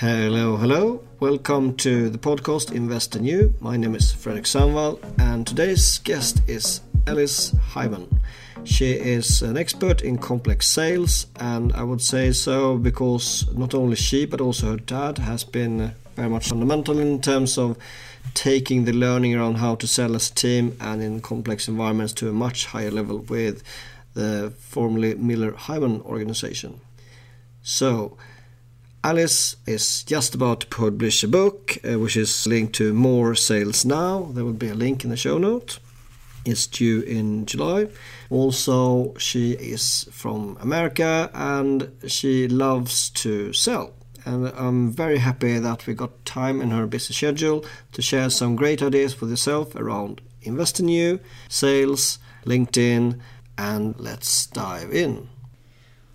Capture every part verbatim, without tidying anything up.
Hello, hello. Welcome to the podcast Invest In You. My name is Fredrik Sanvall and today's guest is Alice Heiman. She is an expert in complex sales, and I would say so because not only she but also her dad has been very much fundamental in terms of taking the learning around how to sell as a team and in complex environments to a much higher level with the formerly Miller Heiman organization. So Alice is just about to publish a book, uh, which is linked to More Sales Now. There will be a link in the show note. It's due in July. Also, she is from America and she loves to sell. And I'm very happy that we got time in her busy schedule to share some great ideas with yourself around Invest in You, sales, LinkedIn, and let's dive in.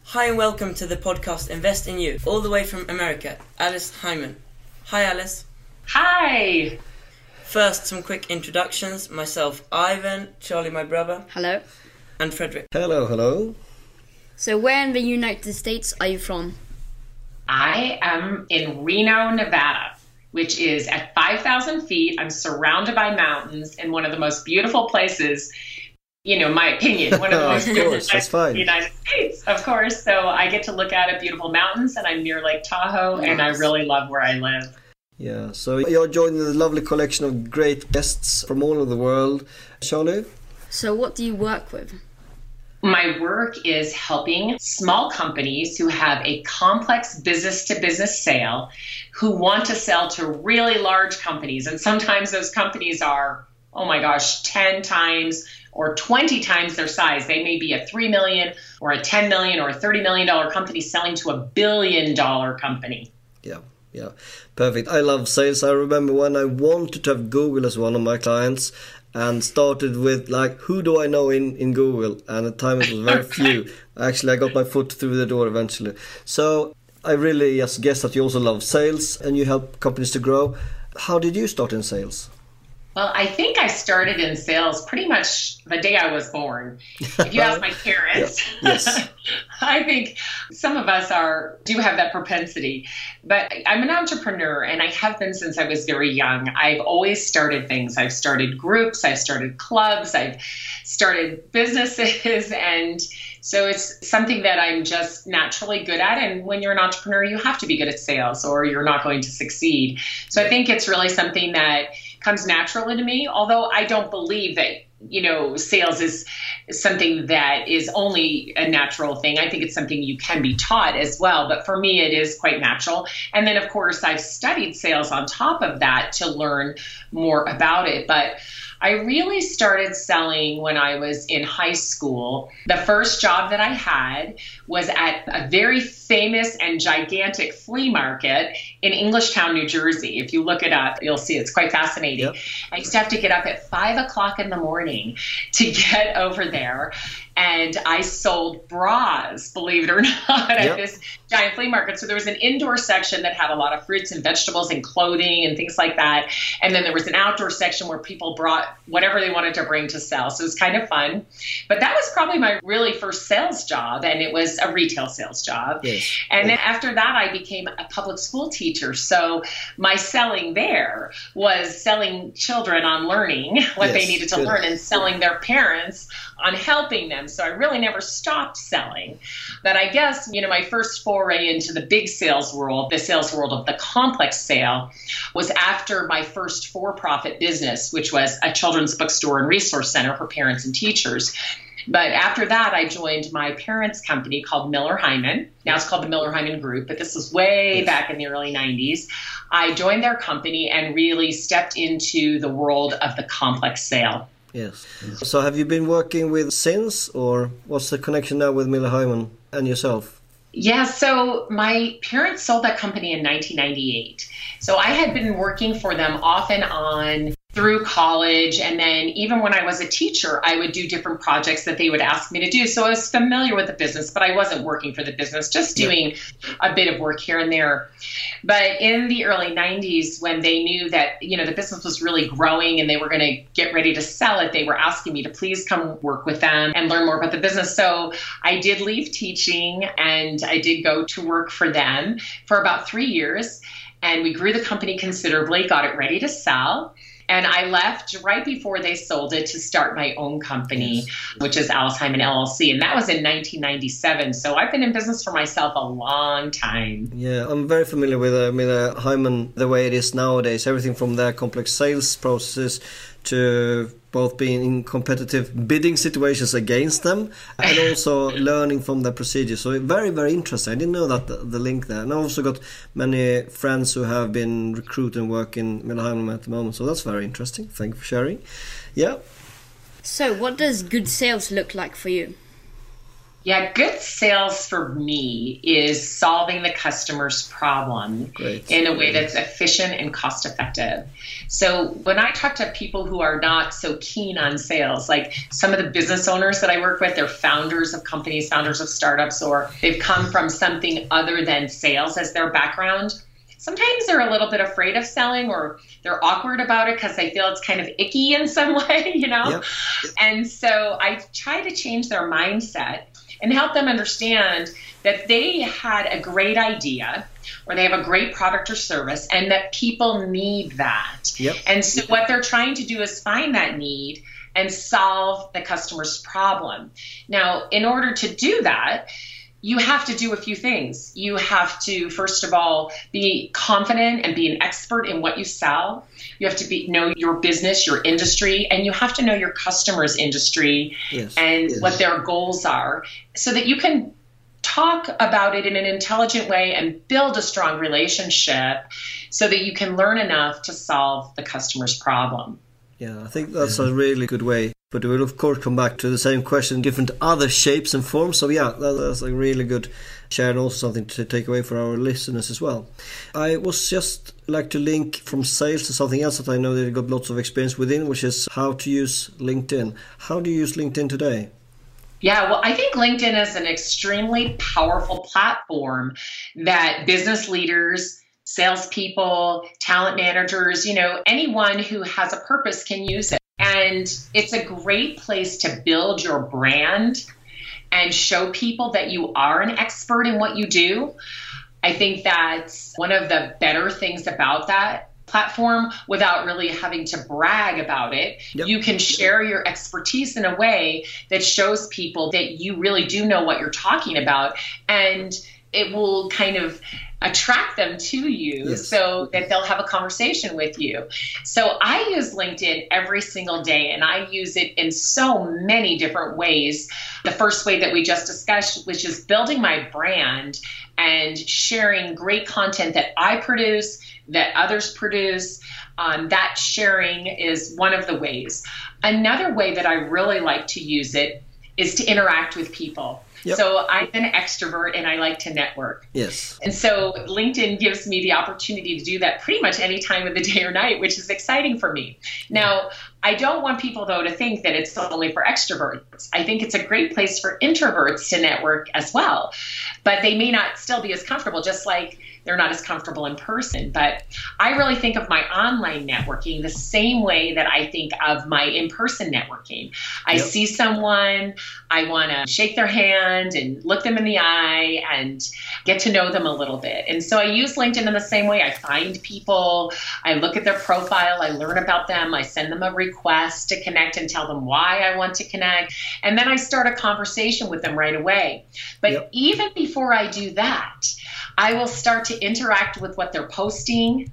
Hi and welcome to the podcast Invest in You, all the way from America, Alice Heiman. Hi Alice. Hi. First, some quick introductions. Myself, Ivan, Charlie, my brother. Hello. And Fredrik. Hello, hello. So where in the United States are you from? I am in Reno, Nevada, which is at five thousand feet. I'm surrounded by mountains in one of the most beautiful places. You know, my opinion, one of the most beautiful United States, of course. So I get to look out at beautiful mountains and I'm near Lake Tahoe. Nice. And I really love where I live. Yeah, so you're joining the lovely collection of great guests from all over the world. Charlie? So what do you work with? My work is helping small companies who have a complex business-to-business sale who want to sell to really large companies. And sometimes those companies are, oh my gosh, ten times or twenty times their size. They may be a three million dollars or a ten million dollars or a thirty million dollars company selling to a billion-dollar company. Yeah, yeah. Perfect. I love sales. I remember when I wanted to have Google as one of my clients and started with, like, who do I know in, in Google? And at the time, it was very few. Actually, I got my foot through the door eventually. So I really just guess that you also love sales and you help companies to grow. How did you start in sales? Well, I think I started in sales pretty much the day I was born. If you ask my parents, yeah. Yes. I think some of us are do have that propensity. But I'm an entrepreneur, and I have been since I was very young. I've always started things. I've started groups. I've started clubs. I've started businesses. And so it's something that I'm just naturally good at. And when you're an entrepreneur, you have to be good at sales or you're not going to succeed. So I think it's really something that comes naturally to me, although I don't believe that, you know, sales is something that is only a natural thing. I think it's something you can be taught as well. But for me, it is quite natural. And then, of course, I've studied sales on top of that to learn more about it. But I really started selling when I was in high school. The first job that I had was at a very famous and gigantic flea market in Englishtown, New Jersey. If you look it up, you'll see it's quite fascinating. Yep. I used to have to get up at five o'clock in the morning to get over there. And I sold bras, believe it or not, yep. at this giant flea market. So there was an indoor section that had a lot of fruits and vegetables and clothing and things like that. And then there was an outdoor section where people brought whatever they wanted to bring to sell. So it was kind of fun. But that was probably my really first sales job. And it was a retail sales job. Yes. And yes. Then after that, I became a public school teacher. So my selling there was selling children on learning what yes. they needed to Good. learn and selling their parents on helping them. So I really never stopped selling. But I guess, you know, my first foray into the big sales world, the sales world of the complex sale, was after my first for-profit business, which was a children's bookstore and resource center for parents and teachers. But after that, I joined my parents' company called Miller Heiman. Now it's called the Miller Heiman Group, but this was way yes. back in the early nineties. I joined their company and really stepped into the world of the complex sale. Yes. So have you been working with since, or what's the connection now with Miller Heiman and yourself? Yeah, so my parents sold that company in nineteen ninety-eight. So I had been working for them off and on through college. And then even when I was a teacher, I would do different projects that they would ask me to do. So I was familiar with the business, but I wasn't working for the business, just doing a bit of work here and there. But in the early nineties, when they knew that, you know, the business was really growing and they were going to get ready to sell it, they were asking me to please come work with them and learn more about the business. So I did leave teaching and I did go to work for them for about three years. And we grew the company considerably, got it ready to sell. And I left right before they sold it to start my own company, which is Alice Heiman L L C. And that was in nineteen ninety-seven. So I've been in business for myself a long time. Yeah, I'm very familiar with uh, Miller Heiman, the way it is nowadays. Everything from their complex sales processes to both being in competitive bidding situations against them and also learning from their procedure. So very, very interesting. I didn't know that, the, the link there. And I also got many friends who have been recruited and work in Miller Heiman at the moment. So that's very interesting. Thank you for sharing. Yeah. So what does good sales look like for you? Yeah, good sales for me is solving the customer's problem Great. in a way that's efficient and cost effective. So when I talk to people who are not so keen on sales, like some of the business owners that I work with, they're founders of companies, founders of startups, or they've come from something other than sales as their background. Sometimes they're a little bit afraid of selling, or they're awkward about it because they feel it's kind of icky in some way, you know? Yep. And so I try to change their mindset and help them understand that they had a great idea or they have a great product or service and that people need that. Yep. And so what they're trying to do is find that need and solve the customer's problem. Now, in order to do that, you have to do a few things. You have to, first of all, be confident and be an expert in what you sell. You have to be, know your business, your industry, and you have to know your customer's industry yes, and yes. what their goals are so that you can talk about it in an intelligent way and build a strong relationship so that you can learn enough to solve the customer's problem. Yeah, I think that's a really good way. But we'll, of course, come back to the same question, different other shapes and forms. So, yeah, that's a really good share and also something to take away for our listeners as well. I was just like to link from sales to something else that I know that you've got lots of experience within, which is how to use LinkedIn. How do you use LinkedIn today? Yeah, well, I think LinkedIn is an extremely powerful platform that business leaders, salespeople, talent managers, you know, anyone who has a purpose can use it. And it's a great place to build your brand and show people that you are an expert in what you do. I think that's one of the better things about that platform without really having to brag about it. Yep. You can share your expertise in a way that shows people that you really do know what you're talking about. And it will kind of attract them to you yes. so that they'll have a conversation with you. So I use LinkedIn every single day, and I use it in so many different ways. The first way that we just discussed, which is building my brand and sharing great content that I produce, that others produce. Um, that sharing is one of the ways. Another way that I really like to use it is to interact with people. Yep. So I'm an extrovert and I like to network. Yes. And so LinkedIn gives me the opportunity to do that pretty much any time of the day or night, which is exciting for me. Now, I don't want people, though, to think that it's only for extroverts. I think it's a great place for introverts to network as well. But they may not still be as comfortable, just like they're not as comfortable in person. But I really think of my online networking the same way that I think of my in-person networking. I yep. see someone, I want to shake their hand and look them in the eye and get to know them a little bit. And so I use LinkedIn in the same way. I find people, I look at their profile, I learn about them, I send them a request to connect and tell them why I want to connect. And then I start a conversation with them right away. But yep. even before I do that, I will start to interact with what they're posting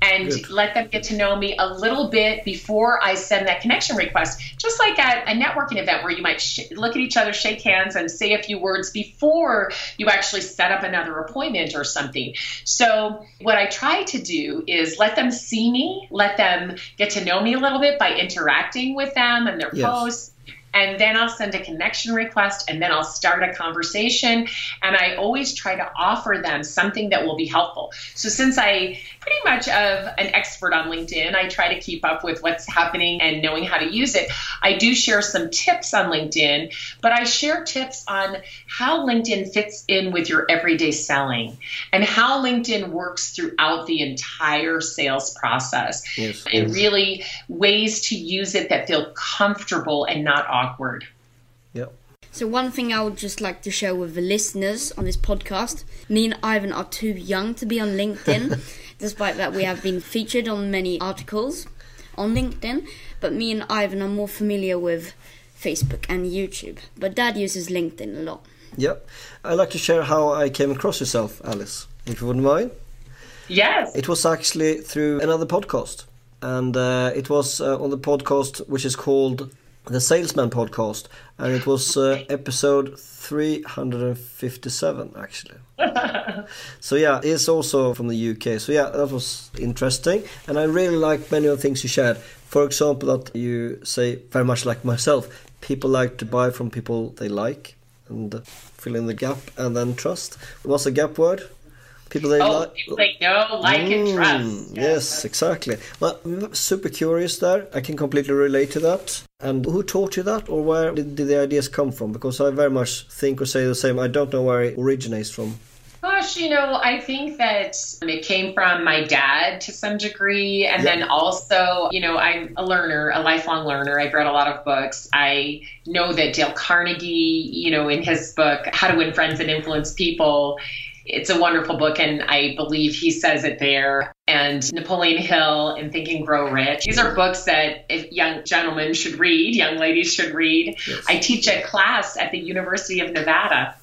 and Good. let them get to know me a little bit before I send that connection request, just like at a networking event where you might sh- look at each other, shake hands, and say a few words before you actually set up another appointment or something. So what I try to do is let them see me, let them get to know me a little bit by interacting with them and their yes. posts. and then I'll send a connection request, and then I'll start a conversation. And I always try to offer them something that will be helpful. So since I pretty much of an expert on LinkedIn, I try to keep up with what's happening and knowing how to use it. I do share some tips on LinkedIn, but I share tips on how LinkedIn fits in with your everyday selling and how LinkedIn works throughout the entire sales process. Yes, and yes. really ways to use it that feel comfortable and not awkward. Yep. So one thing I would just like to share with the listeners on this podcast, me and Ivan are too young to be on LinkedIn, despite that we have been featured on many articles on LinkedIn, but me and Ivan are more familiar with Facebook and YouTube, but Dad uses LinkedIn a lot. Yep. I'd like to share how I came across yourself, Alice, if you wouldn't mind. Yes. It was actually through another podcast, and uh, it was uh, on the podcast which is called The Salesman Podcast, and it was uh, episode three hundred fifty-seven actually. So yeah, it's also from the U K. So yeah, that was interesting, and I really liked many of the things you shared. For example, that you say very much like myself, people like to buy from people they like and fill in the gap, and then trust. What's the gap word? People they oh, like, people they know, like, mm, and trust. Yeah, yes, exactly. Well, I'm super curious there. I can completely relate to that. And who taught you that, or where did the ideas come from? Because I very much think or say the same. I don't know where it originates from. Gosh, you know, I think that it came from my dad to some degree. And yeah. then also, you know, I'm a learner, a lifelong learner. I've read a lot of books. I know that Dale Carnegie, you know, in his book, How to Win Friends and Influence People, it's a wonderful book, and I believe he says it there. And Napoleon Hill and Think and Grow Rich. These are books that if young gentlemen should read, young ladies should read. Yes. I teach a class at the University of Nevada,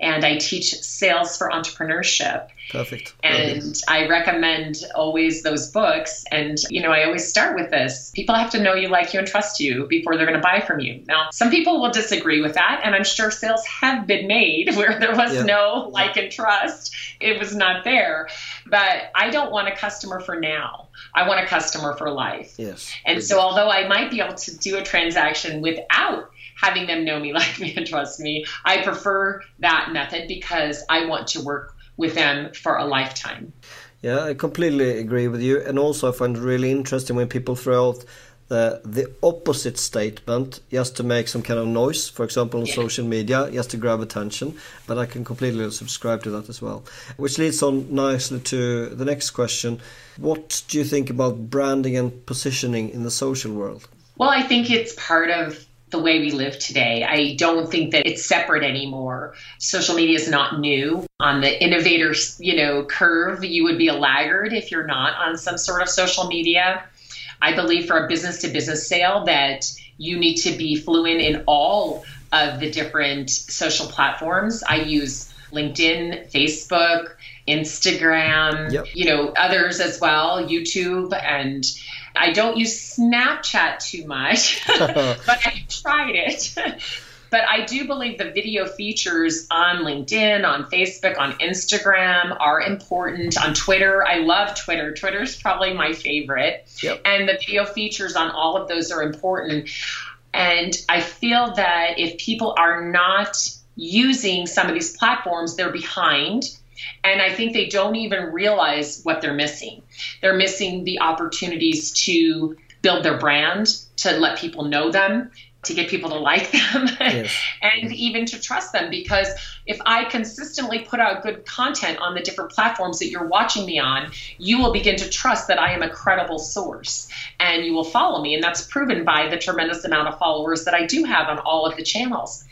and I teach sales for entrepreneurship. Perfect. And Perfect. I recommend always those books. And, you know, I always start with this. People have to know you, like you, and trust you before they're going to buy from you. Now, some people will disagree with that. And I'm sure sales have been made where there was yeah. no like and trust. It was not there. But I don't want a customer for now. I want a customer for life. Yes. And so although I might be able to do a transaction without having them know me, like me, and trust me, I prefer that method because I want to work with them for a lifetime. Yeah, I completely agree with you. And also I find it really interesting when people throw out the, the opposite statement just to make some kind of noise, for example, on yeah. social media, just to grab attention. But I can completely subscribe to that as well. Which leads on nicely to the next question. What do you think about branding and positioning in the social world? Well, I think it's part of the way we live today. I don't think that it's separate anymore. Social media is not new. On the innovator, you know, curve, you would be a laggard if you're not on some sort of social media. I believe for a business-to-business sale that you need to be fluent in all of the different social platforms. I use LinkedIn, Facebook, Instagram, yep. you know, others as well, YouTube, and I don't use Snapchat too much, but I've tried it. But I do believe the video features on LinkedIn, on Facebook, on Instagram are important. On Twitter, I love Twitter. Twitter's probably my favorite. Yep. And the video features on all of those are important. And I feel that if people are not using some of these platforms, they're behind. And I think they don't even realize what they're missing. They're missing the opportunities to build their brand, to let people know them, to get people to like them, yes. and even to trust them. Because if I consistently put out good content on the different platforms that you're watching me on, you will begin to trust that I am a credible source and you will follow me. And that's proven by the tremendous amount of followers that I do have on all of the channels.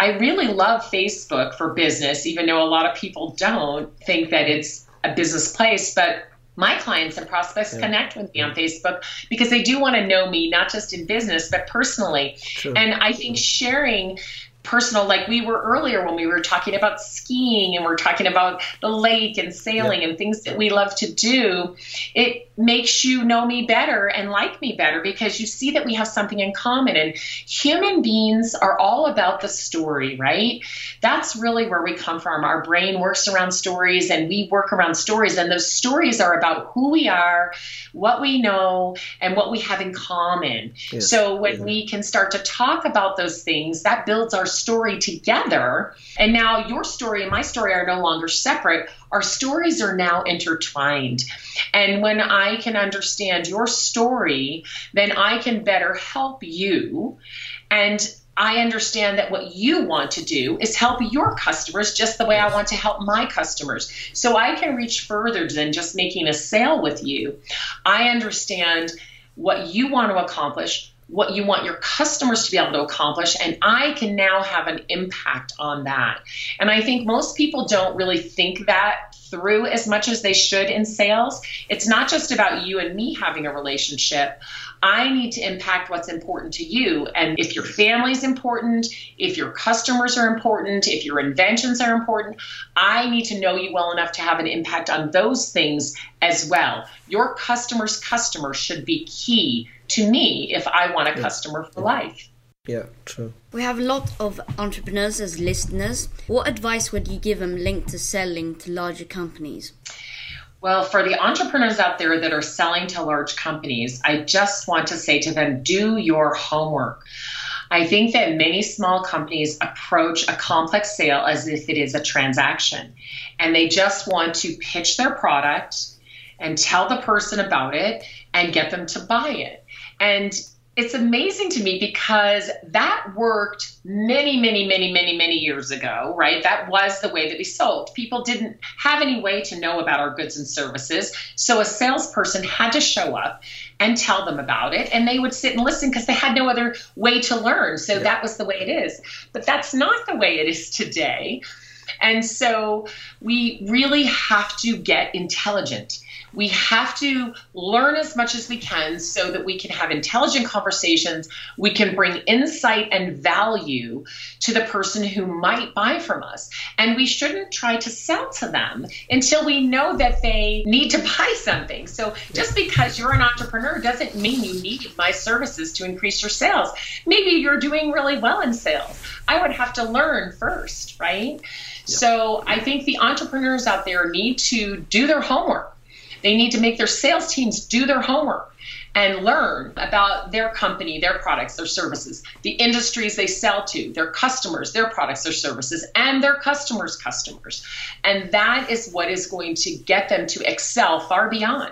I really love Facebook for business, even though a lot of people don't think that it's a business place. But my clients and prospects yeah. connect with me on Facebook because they do want to know me, not just in business, but personally. True. And I think sharing personal, like we were earlier when we were talking about skiing and we're talking about the lake and sailing yeah. and things that we love to do, it makes you know me better and like me better, because you see that we have something in common. And human beings are all about the story, right? That's really where we come from. Our brain works around stories, and we work around stories, and those stories are about who we are, what we know, and what we have in common. Yes. So when yeah. we can start to talk about those things, that builds our story together. And now your story and my story are no longer separate. Our stories are now intertwined. And when I can understand your story, then I can better help you. And I understand that what you want to do is help your customers just the way I want to help my customers. So I can reach further than just making a sale with you. I understand what you want to accomplish, what you want your customers to be able to accomplish, and I can now have an impact on that. And I think most people don't really think that through as much as they should in sales. It's not just about you and me having a relationship. I need to impact what's important to you. And if your family's important, if your customers are important, if your inventions are important, I need to know you well enough to have an impact on those things as well. Your customer's customer should be key to me if I want a yeah. customer for yeah. life. Yeah, true. We have a lot of entrepreneurs as listeners. What advice would you give them linked to selling to larger companies? Well, for the entrepreneurs out there that are selling to large companies, I just want to say to them, do your homework. I think that many small companies approach a complex sale as if it is a transaction, and they just want to pitch their product and tell the person about it and get them to buy it. And it's amazing to me because that worked many, many, many, many, many years ago, right? That was the way that we sold. People didn't have any way to know about our goods and services. So a salesperson had to show up and tell them about it. And they would sit and listen because they had no other way to learn. So yeah. that was the way it is. But that's not the way it is today. And so we really have to get intelligent. We have to learn as much as we can so that we can have intelligent conversations. We can bring insight and value to the person who might buy from us. And we shouldn't try to sell to them until we know that they need to buy something. So just because you're an entrepreneur doesn't mean you need my services to increase your sales. Maybe you're doing really well in sales. I would have to learn first, right? Yeah. So I think the entrepreneurs out there need to do their homework. They need to make their sales teams do their homework and learn about their company, their products, their services, the industries they sell to, their customers, their products, their services, and their customers' customers. And that is what is going to get them to excel far beyond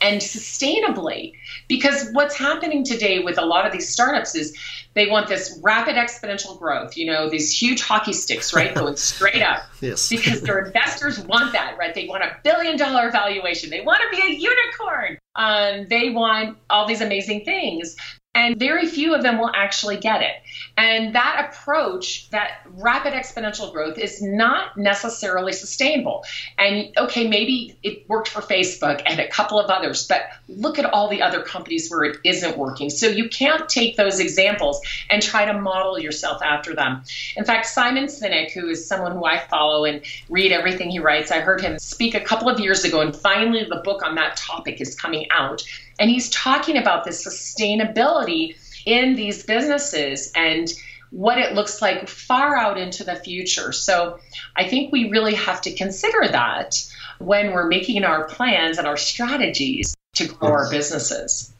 and sustainably. Because what's happening today with a lot of these startups is they want this rapid exponential growth, you know, these huge hockey sticks, right, going straight up. Yes. Because their investors want that, right? They want a billion dollar valuation. They want to be a unicorn. Um, they want all these amazing things. And very few of them will actually get it. And that approach, that rapid exponential growth, is not necessarily sustainable. And okay, maybe it worked for Facebook and a couple of others, but look at all the other companies where it isn't working. So you can't take those examples and try to model yourself after them. In fact, Simon Sinek, who is someone who I follow and read everything he writes, I heard him speak a couple of years ago, and finally the book on that topic is coming out. And he's talking about this sustainability in these businesses and what it looks like far out into the future. So I think we really have to consider that when we're making our plans and our strategies to grow yes. our businesses.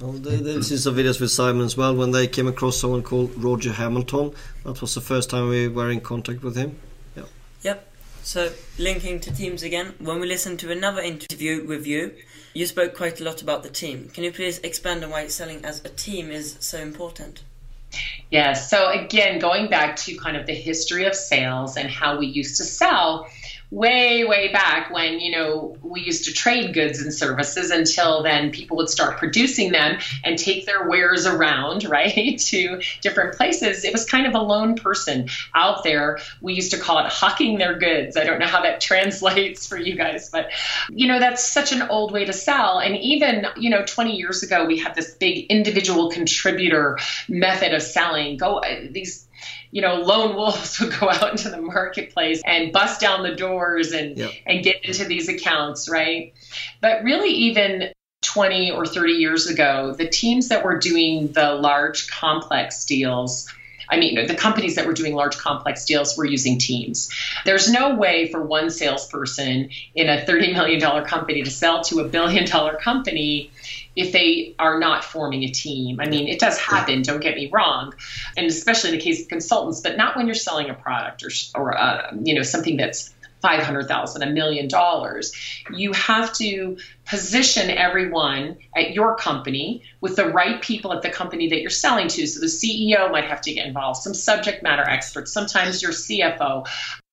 Well, this is some videos with Simon as well. When they came across someone called Roger Hamilton, that was the first time we were in contact with him. Yeah. Yep. So, linking to teams again, when we listened to another interview with you, you spoke quite a lot about the team. Can you please expand on why selling as a team is so important? Yeah, so again, going back to kind of the history of sales and how we used to sell way, way back when, you know, we used to trade goods and services until then people would start producing them and take their wares around, right, to different places. It was kind of a lone person out there. We used to call it hawking their goods. I don't know how that translates for you guys, but, you know, that's such an old way to sell. And even, you know, twenty years ago, we had this big individual contributor method of selling. Go these you know, lone wolves would go out into the marketplace and bust down the doors and, yep. and get into these accounts, right? But really even twenty or thirty years ago, the teams that were doing the large complex deals, I mean, the companies that were doing large complex deals were using teams. There's no way for one salesperson in a thirty million dollar company to sell to a billion dollar company if they are not forming a team. I mean, it does happen, don't get me wrong, and especially in the case of consultants, but not when you're selling a product or, or uh, you know, something that's five hundred thousand dollars, a million dollars. You have to position everyone at your company with the right people at the company that you're selling to. So the C E O might have to get involved, some subject matter experts, sometimes your C F O,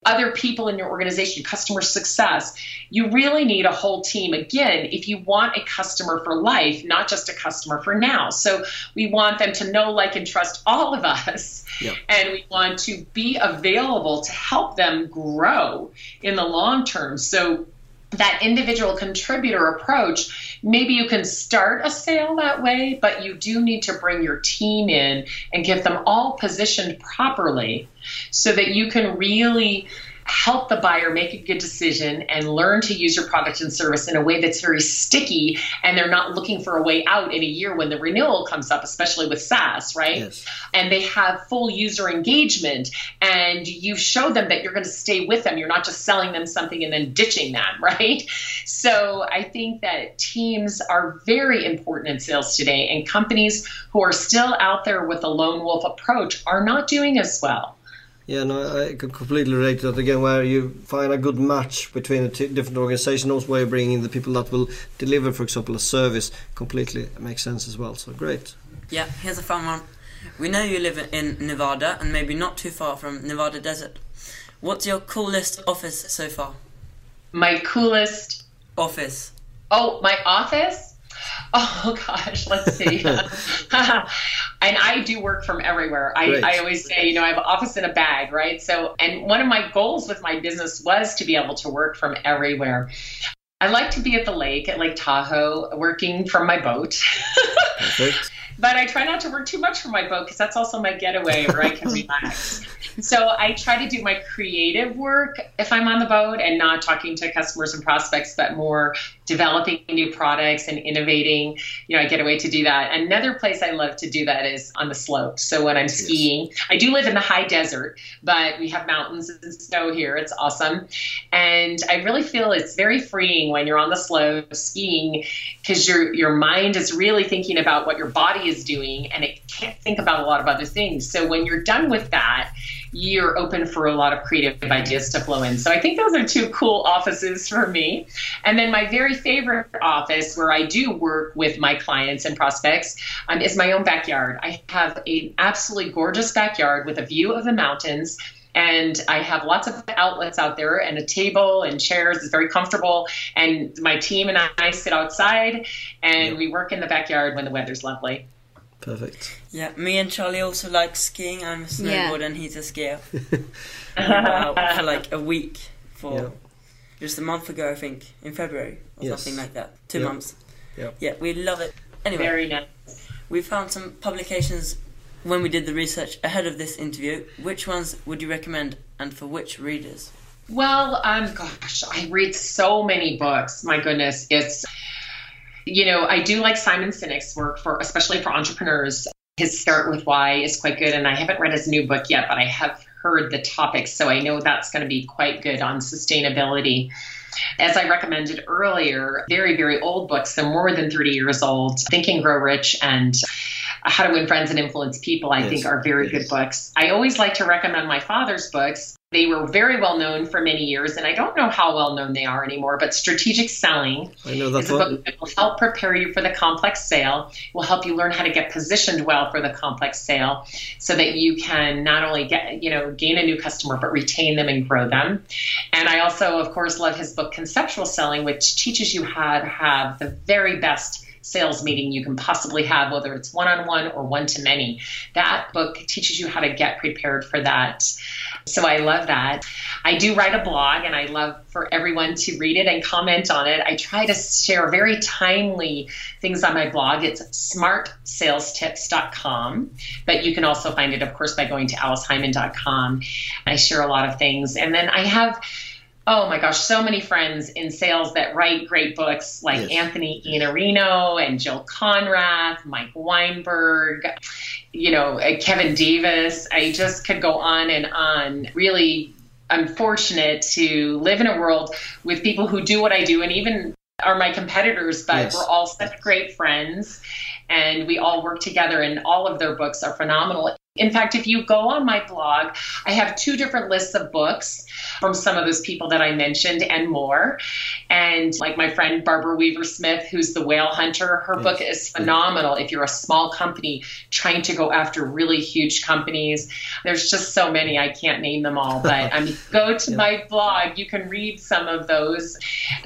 other people in your organization, customer success. You really need a whole team, again, if you want a customer for life, not just a customer for now. So we want them to know, like, and trust all of us. Yep. And we want to be available to help them grow in the long term. So that individual contributor approach, maybe you can start a sale that way, but you do need to bring your team in and get them all positioned properly so that you can really help the buyer make a good decision and learn to use your product and service in a way that's very sticky, and they're not looking for a way out in a year when the renewal comes up, especially with SaaS, right? Yes. And they have full user engagement, and you've showed them that you're going to stay with them. You're not just selling them something and then ditching them, right? So I think that teams are very important in sales today, and companies who are still out there with the lone wolf approach are not doing as well. Yeah, no, I could completely relate to that again, where you find a good match between the different organizations, also where you're bringing in the people that will deliver, for example, a service, completely makes sense as well. So great. Yeah, here's a fun one. We know you live in Nevada and maybe not too far from Nevada desert. What's your coolest office so far? My coolest office. Oh, my office? Oh gosh, let's see. And I do work from everywhere. I, I always say, you know, I have an office in a bag, right? So, and one of my goals with my business was to be able to work from everywhere. I like to be at the lake, at Lake Tahoe, working from my boat. Perfect. But I try not to work too much from my boat because that's also my getaway where I can relax. So I try to do my creative work if I'm on the boat and not talking to customers and prospects, but more developing new products and innovating. You know, I get away to do that. Another place I love to do that is on the slopes. So when I'm skiing, yes. I do live in the high desert, but we have mountains and snow here. It's awesome. And I really feel it's very freeing when you're on the slopes skiing because your, your mind is really thinking about what your body is doing, and it can't think about a lot of other things. So when you're done with that, you're open for a lot of creative ideas to flow in. So I think those are two cool offices for me. And then my very favorite office, where I do work with my clients and prospects, um, is my own backyard. I have an absolutely gorgeous backyard with a view of the mountains, and I have lots of outlets out there and a table and chairs. It's very comfortable. And my team and I sit outside and we work in the backyard when the weather's lovely. Perfect. Yeah, me and Charlie also like skiing. I'm a snowboarder, yeah. And he's a skier. Out for like a week for yeah. just a month ago, I think, in February or yes. something like that. Two yep. months. Yep. Yeah, we love it. Anyway, very nice. We found some publications when we did the research ahead of this interview. Which ones would you recommend, and for which readers? Well, um, gosh, I read so many books. My goodness, it's. You know, I do like Simon Sinek's work, for, especially for entrepreneurs. His Start With Why is quite good, and I haven't read his new book yet, but I have heard the topic, so I know that's going to be quite good on sustainability. As I recommended earlier, very, very old books, so more than thirty years old, Think and Grow Rich and How to Win Friends and Influence People, I yes. think are very yes. good books. I always like to recommend my father's books. They were very well known for many years, and I don't know how well known they are anymore, but Strategic Selling I know that's is a book one. That will help prepare you for the complex sale, will help you learn how to get positioned well for the complex sale so that you can not only get, you know, gain a new customer, but retain them and grow them. And I also, of course, love his book, Conceptual Selling, which teaches you how to have the very best sales meeting you can possibly have, whether it's one-on-one or one-to-many. That book teaches you how to get prepared for that. So I love that. I do write a blog, and I love for everyone to read it and comment on it. I try to share very timely things on my blog. It's smart sales tips dot com, but you can also find it, of course, by going to alice heiman dot com. I share a lot of things. And then I have oh my gosh, so many friends in sales that write great books like yes. Anthony Iannarino and Jill Conrath, Mike Weinberg, you know, Kevin Davis. I just could go on and on. Really, I'm fortunate to live in a world with people who do what I do and even are my competitors, but yes. we're all such great friends and we all work together, and all of their books are phenomenal. In fact, if you go on my blog, I have two different lists of books from some of those people that I mentioned and more. And like my friend Barbara Weaver Smith, who's the whale hunter, her yes. book is phenomenal. If you're a small company trying to go after really huge companies, there's just so many, I can't name them all, but I mean, go to yeah. my blog. You can read some of those,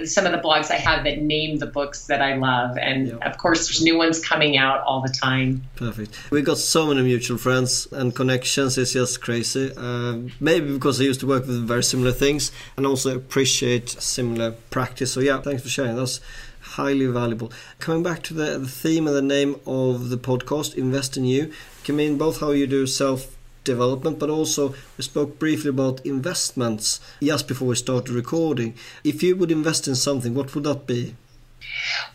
some of the blogs I have that name the books that I love. And yeah. of course, there's new ones coming out all the time. Perfect. We've got so many mutual friends and connections. Is just crazy. Uh, maybe because I used to work with very similar things and also appreciate similar practice. So yeah, thanks for sharing. That's highly valuable. Coming back to the, the theme and the name of the podcast, Invest in You, can mean both how you do self-development, but also we spoke briefly about investments just before we started recording. If you would invest in something, what would that be?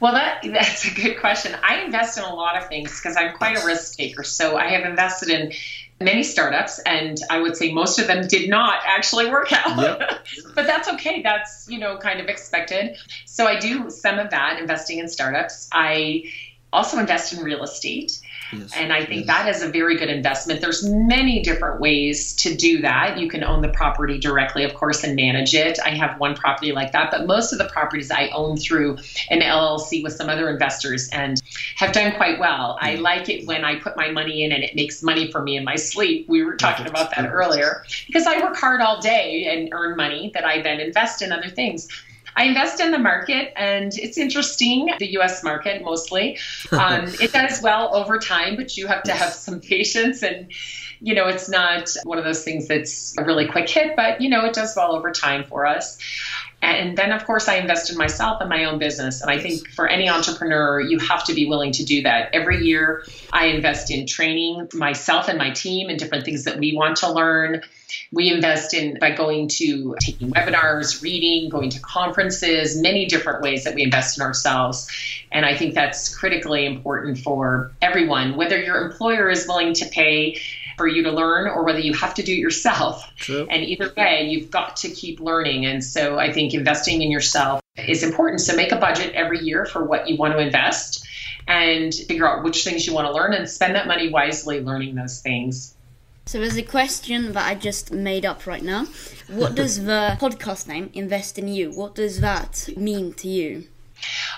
Well, that that's a good question. I invest in a lot of things because I'm quite a risk taker. So I have invested in many startups, and I would say most of them did not actually work out. Yep. But that's okay. That's, you know, kind of expected. So I do some of that, investing in startups. I also invest in real estate. Yes, and I think yes. that is a very good investment. There's many different ways to do that. You can own the property directly, of course, and manage it. I have one property like that, but most of the properties I own through an L L C with some other investors and have done quite well. I like it when I put my money in and it makes money for me in my sleep. We were talking about that earlier because I work hard all day and earn money that I then invest in other things. I invest in the market, and it's interesting, the U S market mostly. Um, it does well over time, but you have to have some patience, and, you know, it's not one of those things that's a really quick hit, but, you know, it does well over time for us. And then, of course, I invest in myself and my own business. And I think for any entrepreneur, you have to be willing to do that. Every year, I invest in training myself and my team and different things that we want to learn. We invest in by going to taking webinars, reading, going to conferences, many different ways that we invest in ourselves. And I think that's critically important for everyone, whether your employer is willing to pay for you to learn or whether you have to do it yourself. True. And either way, you've got to keep learning. And so I think investing in yourself is important. So make a budget every year for what you want to invest and figure out which things you want to learn and spend that money wisely learning those things. So there's a question that I just made up right now. What does the podcast name, Invest in You, what does that mean to you?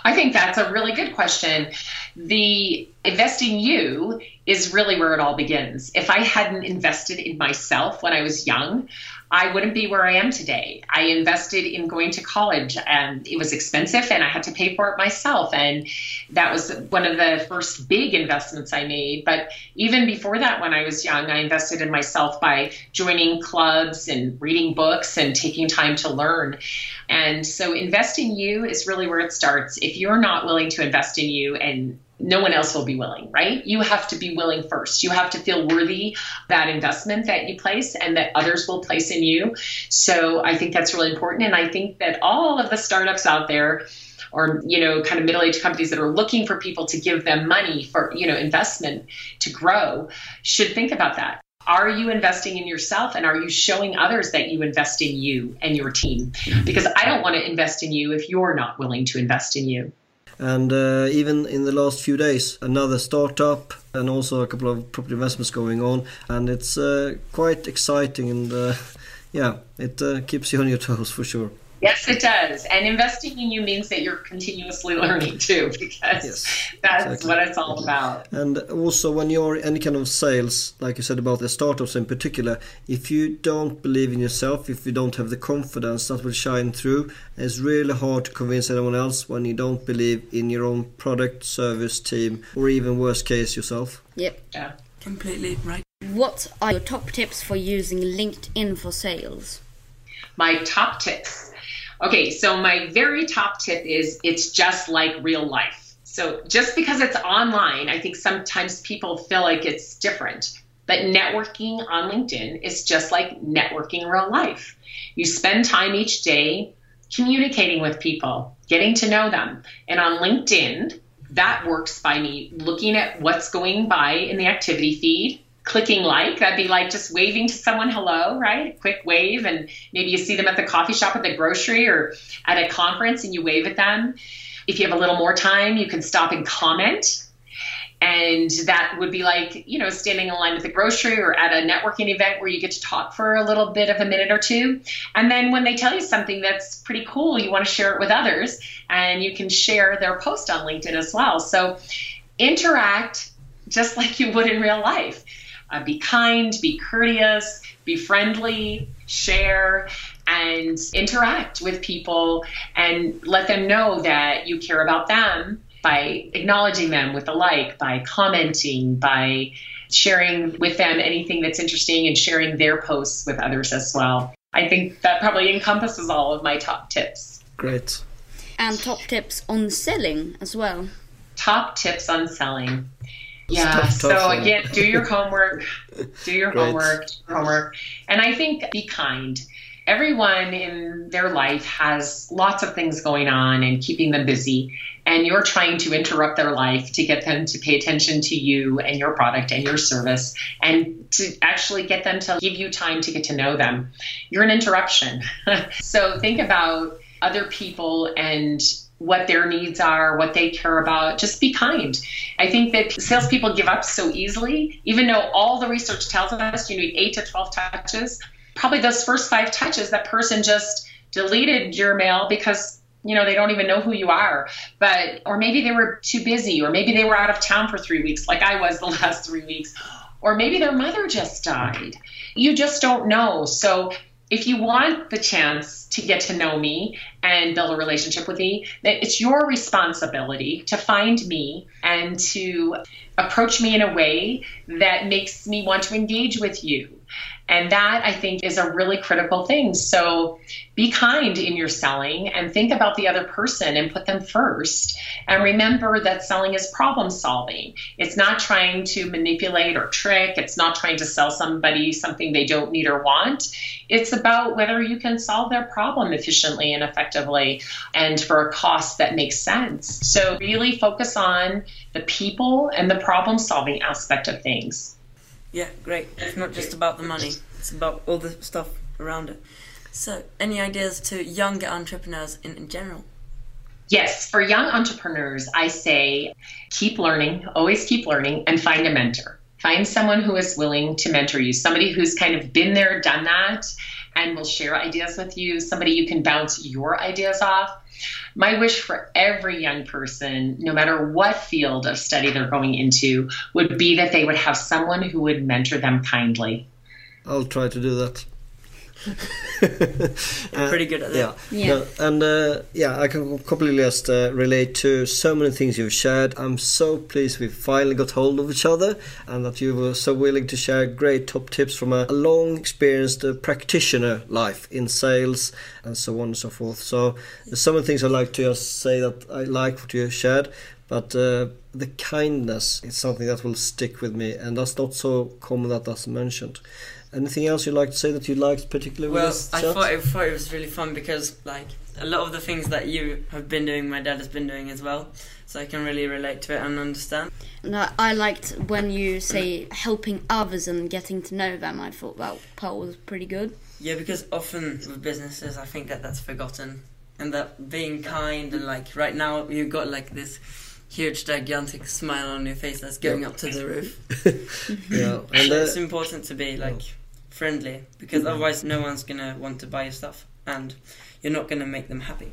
I think that's a really good question. The investing you is really where it all begins. If I hadn't invested in myself when I was young, I wouldn't be where I am today. I invested in going to college, and it was expensive and I had to pay for it myself. And that was one of the first big investments I made. But even before that, when I was young, I invested in myself by joining clubs and reading books and taking time to learn. And so investing you is really where it starts. If you're not willing to invest in you, and no one else will be willing, right? You have to be willing first. You have to feel worthy that investment that you place and that others will place in you. So I think that's really important. And I think that all of the startups out there or, you know, kind of middle-aged companies that are looking for people to give them money for, you know, investment to grow should think about that. Are you investing in yourself, and are you showing others that you invest in you and your team? Because I don't want to invest in you if you're not willing to invest in you. And uh, even in the last few days, another startup and also a couple of property investments going on. And it's uh, quite exciting. And uh, yeah, it uh, keeps you on your toes for sure. Yes, it does. And investing in you means that you're continuously learning too, because yes, that's exactly what it's all about. And also when you're in any kind of sales, like you said about the startups in particular, if you don't believe in yourself, if you don't have the confidence that will shine through, it's really hard to convince anyone else when you don't believe in your own product, service, team, or even worst case yourself. Yep. Yeah. Completely right. What are your top tips for using LinkedIn for sales? My top tips. Okay, so my very top tip is it's just like real life. So just because it's online, I think sometimes people feel like it's different. But networking on LinkedIn is just like networking in real life. You spend time each day communicating with people, getting to know them. And on LinkedIn, that works by me looking at what's going by in the activity feed, clicking like. That'd be like just waving to someone hello, right? A quick wave, and maybe you see them at the coffee shop, at the grocery, or at a conference, and you wave at them. If you have a little more time, you can stop and comment. And that would be like, you know, standing in line at the grocery or at a networking event where you get to talk for a little bit of a minute or two. And then when they tell you something that's pretty cool, you want to share it with others, and you can share their post on LinkedIn as well. So interact just like you would in real life. Uh, be kind, be courteous, be friendly, share, and interact with people and let them know that you care about them by acknowledging them with a like, by commenting, by sharing with them anything that's interesting and sharing their posts with others as well. I think that probably encompasses all of my top tips. Great. And top tips on selling as well. Top tips on selling. Yeah, tough, tough, so again, do your homework, do your homework, do your homework. And I think be kind. Everyone in their life has lots of things going on and keeping them busy. And you're trying to interrupt their life to get them to pay attention to you and your product and your service, and to actually get them to give you time to get to know them. You're an interruption. So think about other people and what their needs are, what they care about. Just be kind. I think that salespeople give up so easily, even though all the research tells us you need eight to twelve touches. Probably those first five touches, that person just deleted your mail because, you know, they don't even know who you are. But, or maybe they were too busy, or maybe they were out of town for three weeks, like I was the last three weeks, or maybe their mother just died. You just don't know. So if you want the chance to get to know me and build a relationship with me, then it's your responsibility to find me and to approach me in a way that makes me want to engage with you. And that, I think, is a really critical thing. So be kind in your selling and think about the other person and put them first. And remember that selling is problem solving. It's not trying to manipulate or trick. It's not trying to sell somebody something they don't need or want. It's about whether you can solve their problem efficiently and effectively and for a cost that makes sense. So really focus on the people and the problem solving aspect of things. Yeah, great. It's not just about the money. It's about all the stuff around it. So, any ideas to younger entrepreneurs in, in general? Yes, for young entrepreneurs, I say keep learning, always keep learning, and find a mentor. Find someone who is willing to mentor you, somebody who's kind of been there, done that, and will share ideas with you, somebody you can bounce your ideas off. My wish for every young person, no matter what field of study they're going into, would be that they would have someone who would mentor them kindly. I'll try to do that. uh, pretty good at that. Yeah, yeah. No, and uh, yeah, I can completely just uh, relate to so many things you've shared. I'm so pleased we finally got hold of each other, and that you were so willing to share great top tips from a long experienced uh, practitioner life in sales and so on and so forth. So there's so many things I'd like to just say that I like what you shared, but uh, the kindness is something that will stick with me, and that's not so common that that's mentioned. Anything else you'd like to say that you liked particularly? Well, with I thought, I thought it was really fun because, like, a lot of the things that you have been doing, my dad has been doing as well. So I can really relate to it and understand. And I, I liked when you say helping others and getting to know them. I thought that part was pretty good. Yeah, because often with businesses, I think that that's forgotten. And that being kind and, like, right now you've got, like, this huge gigantic smile on your face that's going yep. up to the roof. Yeah, and uh, it's important to be, like... Yeah. friendly, because otherwise no one's gonna want to buy your stuff and you're not gonna make them happy.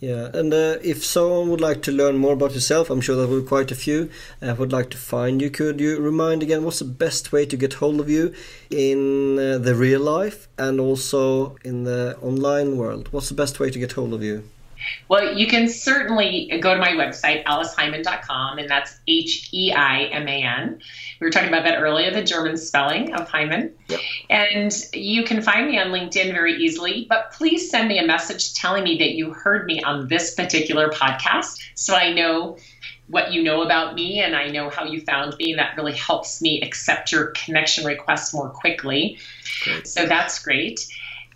Yeah, and uh, if someone would like to learn more about yourself, I'm sure there will be quite a few uh, would like to find you. Could you remind again what's the best way to get hold of you in uh, the real life and also in the online world? What's the best way to get hold of you? Well, you can certainly go to my website, alice heiman dot com, and that's H E I M A N. We were talking about that earlier, the German spelling of Heiman. Yep. And you can find me on LinkedIn very easily, but please send me a message telling me that you heard me on this particular podcast so I know what you know about me, and I know how you found me, and that really helps me accept your connection requests more quickly. Great. So that's great.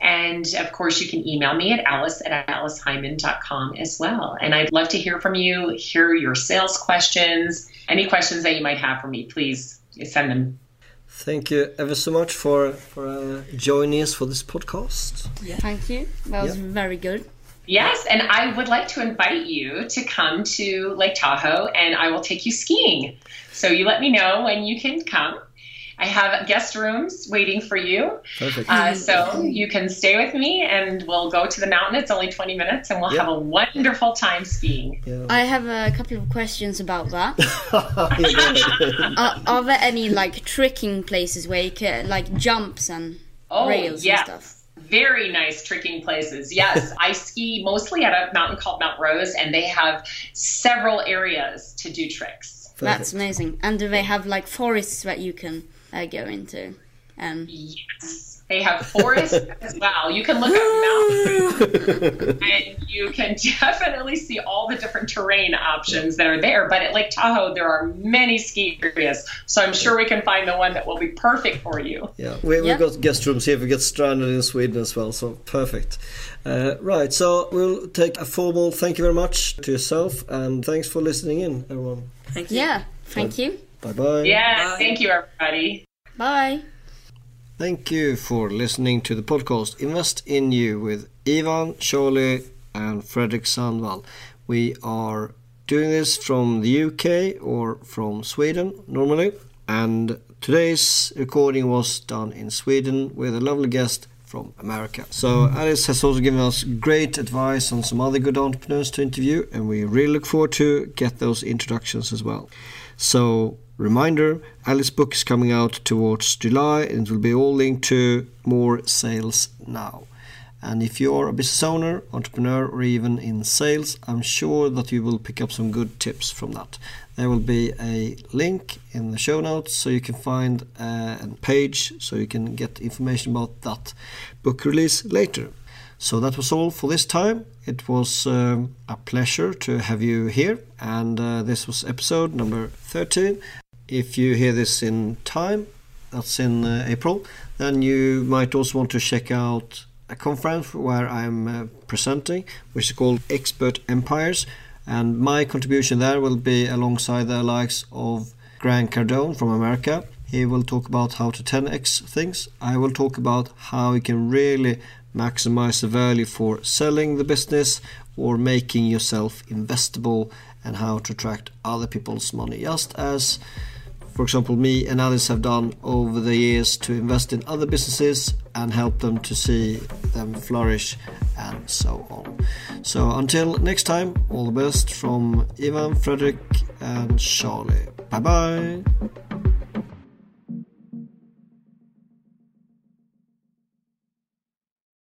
And of course, you can email me at alice at alice heiman dot com as well. And I'd love to hear from you, hear your sales questions, any questions that you might have for me, please send them. Thank you ever so much for, for uh, joining us for this podcast. Yeah. Thank you. That was yeah. very good. Yes, and I would like to invite you to come to Lake Tahoe, and I will take you skiing. So you let me know when you can come. I have guest rooms waiting for you. Perfect. Uh, so you can stay with me, and we'll go to the mountain. It's only twenty minutes, and we'll yep. have a wonderful time skiing. Yeah. I have a couple of questions about that. are, are there any like trekking places where you can like jumps and oh, rails yeah. and stuff? Very nice trekking places. Yes, I ski mostly at a mountain called Mount Rose, and they have several areas to do tricks. Perfect. That's amazing. And do they have like forests that you can uh, go into? Um, yes, they have forests as well. You can look at the mountains, and you can definitely see all the different terrain options that are there. But at Lake Tahoe, there are many ski areas, so I'm sure we can find the one that will be perfect for you. Yeah, we, we've yeah. got guest rooms here. We get stranded in Sweden as well, so perfect. Uh, right, so we'll take a formal thank you very much to yourself, and thanks for listening in, everyone. Thank you. Yeah, thank Bye. you. Bye-bye. Yeah, Bye. Thank you, everybody. Bye. Thank you for listening to the podcast Invest in You with Ivan, Charlie and Fredrik Sanvall. We are doing this from the U K or from Sweden normally. And today's recording was done in Sweden with a lovely guest from America. So Alice has also given us great advice on some other good entrepreneurs to interview. And we really look forward to get those introductions as well. So reminder, Alice's book is coming out towards July, and it will be all linked to More Sales Now. And if you're a business owner, entrepreneur, or even in sales, I'm sure that you will pick up some good tips from that. There will be a link in the show notes, so you can find a page, so you can get information about that book release later. So that was all for this time. It was um, a pleasure to have you here, and uh, this was episode number thirteen. If you hear this in time, that's in uh, April, then you might also want to check out a conference where I'm uh, presenting, which is called Expert Empires. And my contribution there will be alongside the likes of Grant Cardone from America. He will talk about how to ten X things. I will talk about how you can really maximize the value for selling the business or making yourself investable, and how to attract other people's money, just as, for example, me and Alice have done over the years to invest in other businesses and help them to see them flourish and so on. So until next time, all the best from Ivan, Fredrik and Charlie. Bye bye.